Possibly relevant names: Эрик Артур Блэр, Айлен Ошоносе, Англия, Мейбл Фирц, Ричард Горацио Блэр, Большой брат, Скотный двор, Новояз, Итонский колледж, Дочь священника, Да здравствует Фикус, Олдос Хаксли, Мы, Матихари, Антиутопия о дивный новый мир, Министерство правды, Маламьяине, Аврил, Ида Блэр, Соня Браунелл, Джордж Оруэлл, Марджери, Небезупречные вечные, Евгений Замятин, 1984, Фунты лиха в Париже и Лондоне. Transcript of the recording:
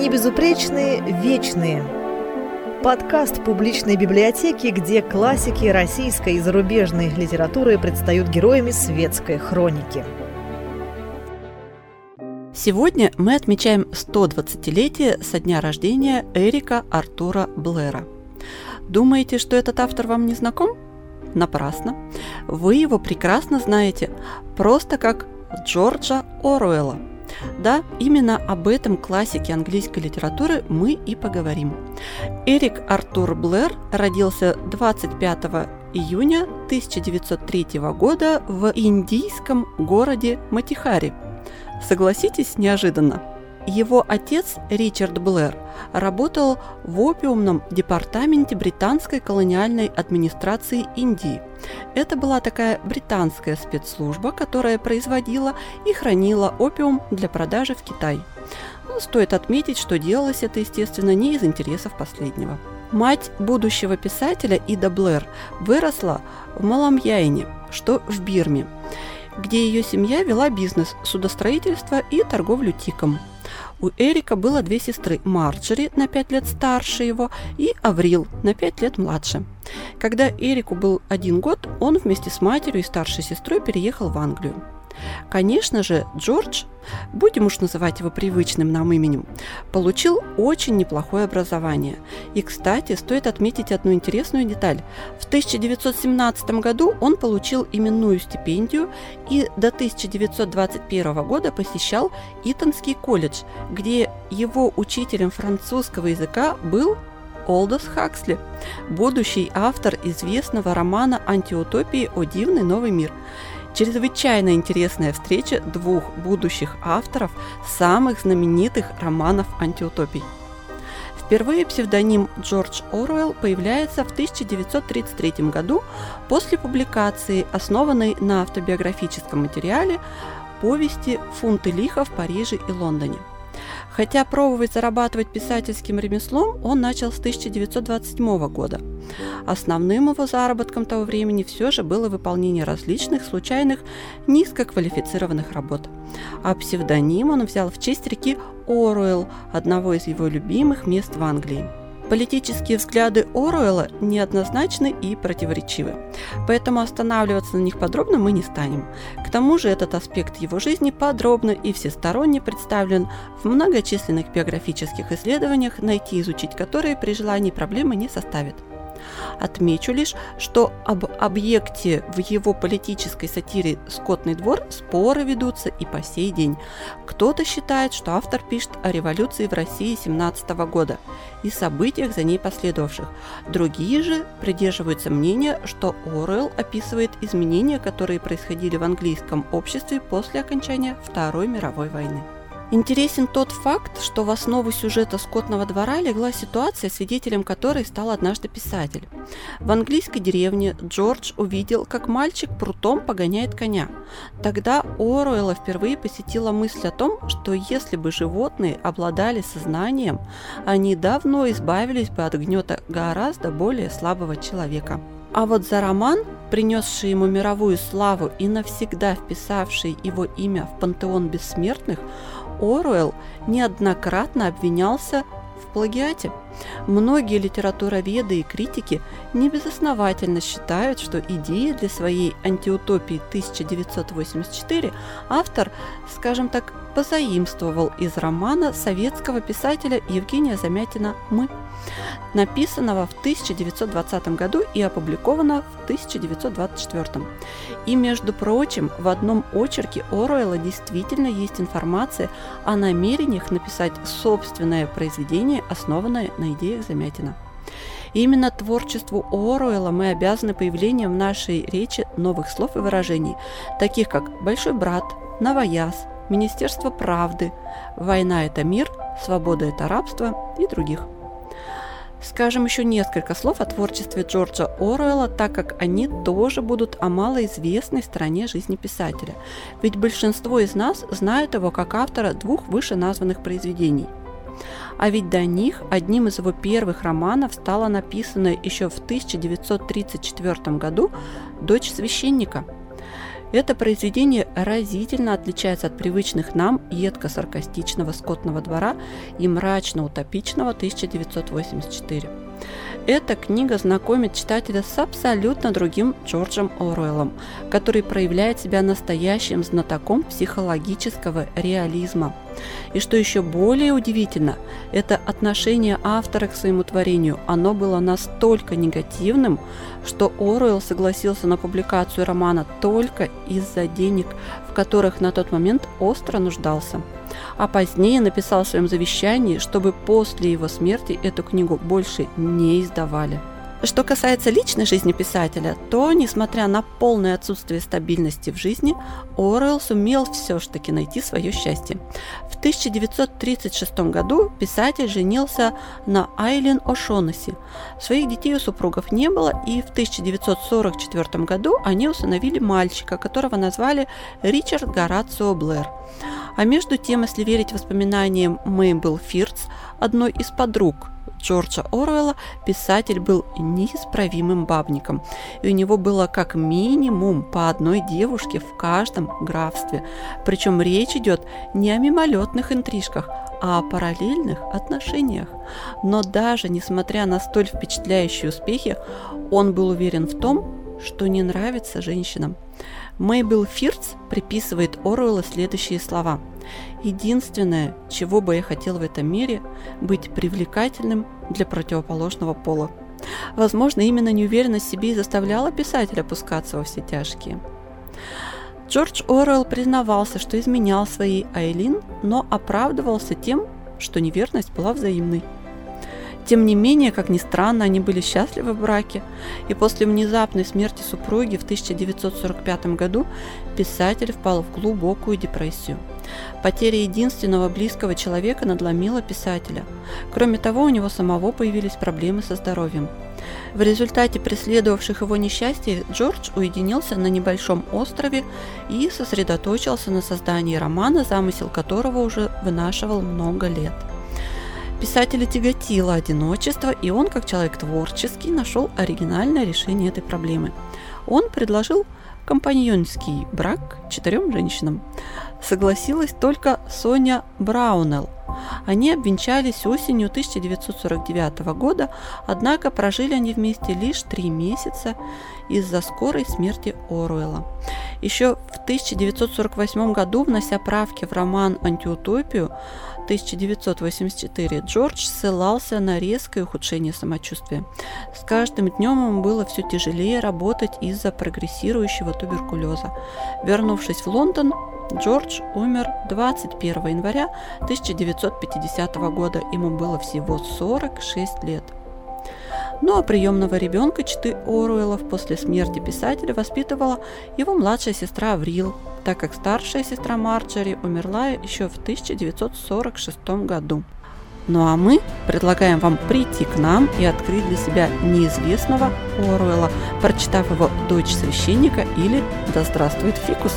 Небезупречные вечные. Подкаст публичной библиотеки, где классики российской и зарубежной литературы предстают героями светской хроники. Сегодня мы отмечаем 120-летие со дня рождения Эрика Артура Блэра. Думаете, что этот автор вам не знаком? Напрасно. Вы его прекрасно знаете, просто как Джорджа Оруэлла. Да, именно об этом классике английской литературы мы и поговорим. Эрик Артур Блэр родился 25 июня 1903 года в индийском городе Матихари. Согласитесь, неожиданно. Его отец Ричард Блэр работал в опиумном департаменте британской колониальной администрации Индии. Это была такая британская спецслужба, которая производила и хранила опиум для продажи в Китай. Стоит отметить, что делалось это, естественно, не из интересов последнего. Мать будущего писателя Ида Блэр выросла в Маламьяине, что в Бирме, где ее семья вела бизнес, судостроительство и торговлю тиком. У Эрика было две сестры – Марджери, на 5 лет старше его, и Аврил, на 5 лет младше. Когда Эрику был 1 год, он вместе с матерью и старшей сестрой переехал в Англию. Конечно же, Джордж, будем уж называть его привычным нам именем, получил очень неплохое образование. И, кстати, стоит отметить одну интересную деталь. В 1917 году он получил именную стипендию и до 1921 года посещал Итонский колледж, где его учителем французского языка был Олдос Хаксли, будущий автор известного романа «Антиутопии о дивный новый мир». Чрезвычайно интересная встреча двух будущих авторов самых знаменитых романов антиутопий. Впервые псевдоним Джордж Оруэлл появляется в 1933 году после публикации, основанной на автобиографическом материале, повести «Фунты лиха в Париже и Лондоне». Хотя пробовать зарабатывать писательским ремеслом он начал с 1927 года. Основным его заработком того времени все же было выполнение различных случайных низкоквалифицированных работ. А псевдоним он взял в честь реки Оруэлл, одного из его любимых мест в Англии. Политические взгляды Оруэлла неоднозначны и противоречивы, поэтому останавливаться на них подробно мы не станем. К тому же этот аспект его жизни подробно и всесторонне представлен в многочисленных биографических исследованиях, найти и изучить которые при желании проблемы не составит. Отмечу лишь, что об объекте в его политической сатире «Скотный двор» споры ведутся и по сей день. Кто-то считает, что автор пишет о революции в России 1917 года и событиях, за ней последовавших. Другие же придерживаются мнения, что Оруэлл описывает изменения, которые происходили в английском обществе после окончания Второй мировой войны. Интересен тот факт, что в основу сюжета «Скотного двора» легла ситуация, свидетелем которой стал однажды писатель. В английской деревне Джордж увидел, как мальчик прутом погоняет коня. Тогда Оруэлла впервые посетила мысль о том, что если бы животные обладали сознанием, они давно избавились бы от гнета гораздо более слабого человека. А вот за роман, принесший ему мировую славу и навсегда вписавший его имя в пантеон бессмертных, Оруэлл неоднократно обвинялся в плагиате. Многие литературоведы и критики небезосновательно считают, что идеи для своей антиутопии 1984 автор, скажем так, позаимствовал из романа советского писателя Евгения Замятина «Мы», написанного в 1920 году и опубликованного в 1924. И, между прочим, в одном очерке Оруэлла действительно есть информация о намерениях написать собственное произведение, основанное на идеях Замятина. Именно творчеству Оруэлла мы обязаны появлением в нашей речи новых слов и выражений, таких как «Большой брат», «Новояз», «Министерство правды», «Война – это мир», «Свобода – это рабство» и других. Скажем еще несколько слов о творчестве Джорджа Оруэлла, так как они тоже будут о малоизвестной стороне жизни писателя. Ведь большинство из нас знают его как автора двух вышеназванных произведений. А ведь до них одним из его первых романов стала написанная еще в 1934 году «Дочь священника». Это произведение разительно отличается от привычных нам едко-саркастичного «Скотного двора» и мрачно-утопичного 1984. Эта книга знакомит читателя с абсолютно другим Джорджем Оруэллом, который проявляет себя настоящим знатоком психологического реализма. И что еще более удивительно, это отношение автора к своему творению, оно было настолько негативным, что Оруэлл согласился на публикацию романа только из-за денег, в которых на тот момент остро нуждался. А позднее написал в своем завещании, чтобы после его смерти эту книгу больше не издавали. Что касается личной жизни писателя, то, несмотря на полное отсутствие стабильности в жизни, Оруэлл сумел все-таки найти свое счастье. В 1936 году писатель женился на Айлен Ошоносе. Своих детей у супругов не было, и в 1944 году они усыновили мальчика, которого назвали Ричард Горацио Блэр. А между тем, если верить воспоминаниям Мейбл Фирц, одной из подруг Джорджа Оруэлла, писатель был неисправимым бабником, и у него было как минимум по одной девушке в каждом графстве. Причем речь идет не о мимолетных интрижках, а о параллельных отношениях. Но даже несмотря на столь впечатляющие успехи, он был уверен в том, что не нравится женщинам. Мейбл Фирц приписывает Оруэллу следующие слова: «Единственное, чего бы я хотел в этом мире, быть привлекательным для противоположного пола». Возможно, именно неуверенность в себе и заставляла писателя опускаться во все тяжкие. Джордж Оруэлл признавался, что изменял своей Айлин, но оправдывался тем, что неверность была взаимной. Тем не менее, как ни странно, они были счастливы в браке, и после внезапной смерти супруги в 1945 году писатель впал в глубокую депрессию. Потеря единственного близкого человека надломила писателя. Кроме того, у него самого появились проблемы со здоровьем. В результате преследовавших его несчастья Джордж уединился на небольшом острове и сосредоточился на создании романа, замысел которого уже вынашивал много лет. Писателя тяготило одиночество, и он, как человек творческий, нашел оригинальное решение этой проблемы. Он предложил компаньонский брак 4 женщинам. Согласилась только Соня Браунелл. Они обвенчались осенью 1949 года, однако прожили они вместе лишь 3 месяца из-за скорой смерти Оруэлла. Еще в 1948 году, внося правки в роман «Антиутопию» 1984, Джордж ссылался на резкое ухудшение самочувствия. С каждым днем ему было все тяжелее работать из-за прогрессирующего туберкулеза. Вернувшись в Лондон, Джордж умер 21 января 1950 года, ему было всего 46 лет. Ну а приемного ребенка четы Оруэллов после смерти писателя воспитывала его младшая сестра Аврил, так как старшая сестра Марджери умерла еще в 1946 году. Ну а мы предлагаем вам прийти к нам и открыть для себя неизвестного Оруэлла, прочитав его «Дочь священника» или «Да здравствует Фикус».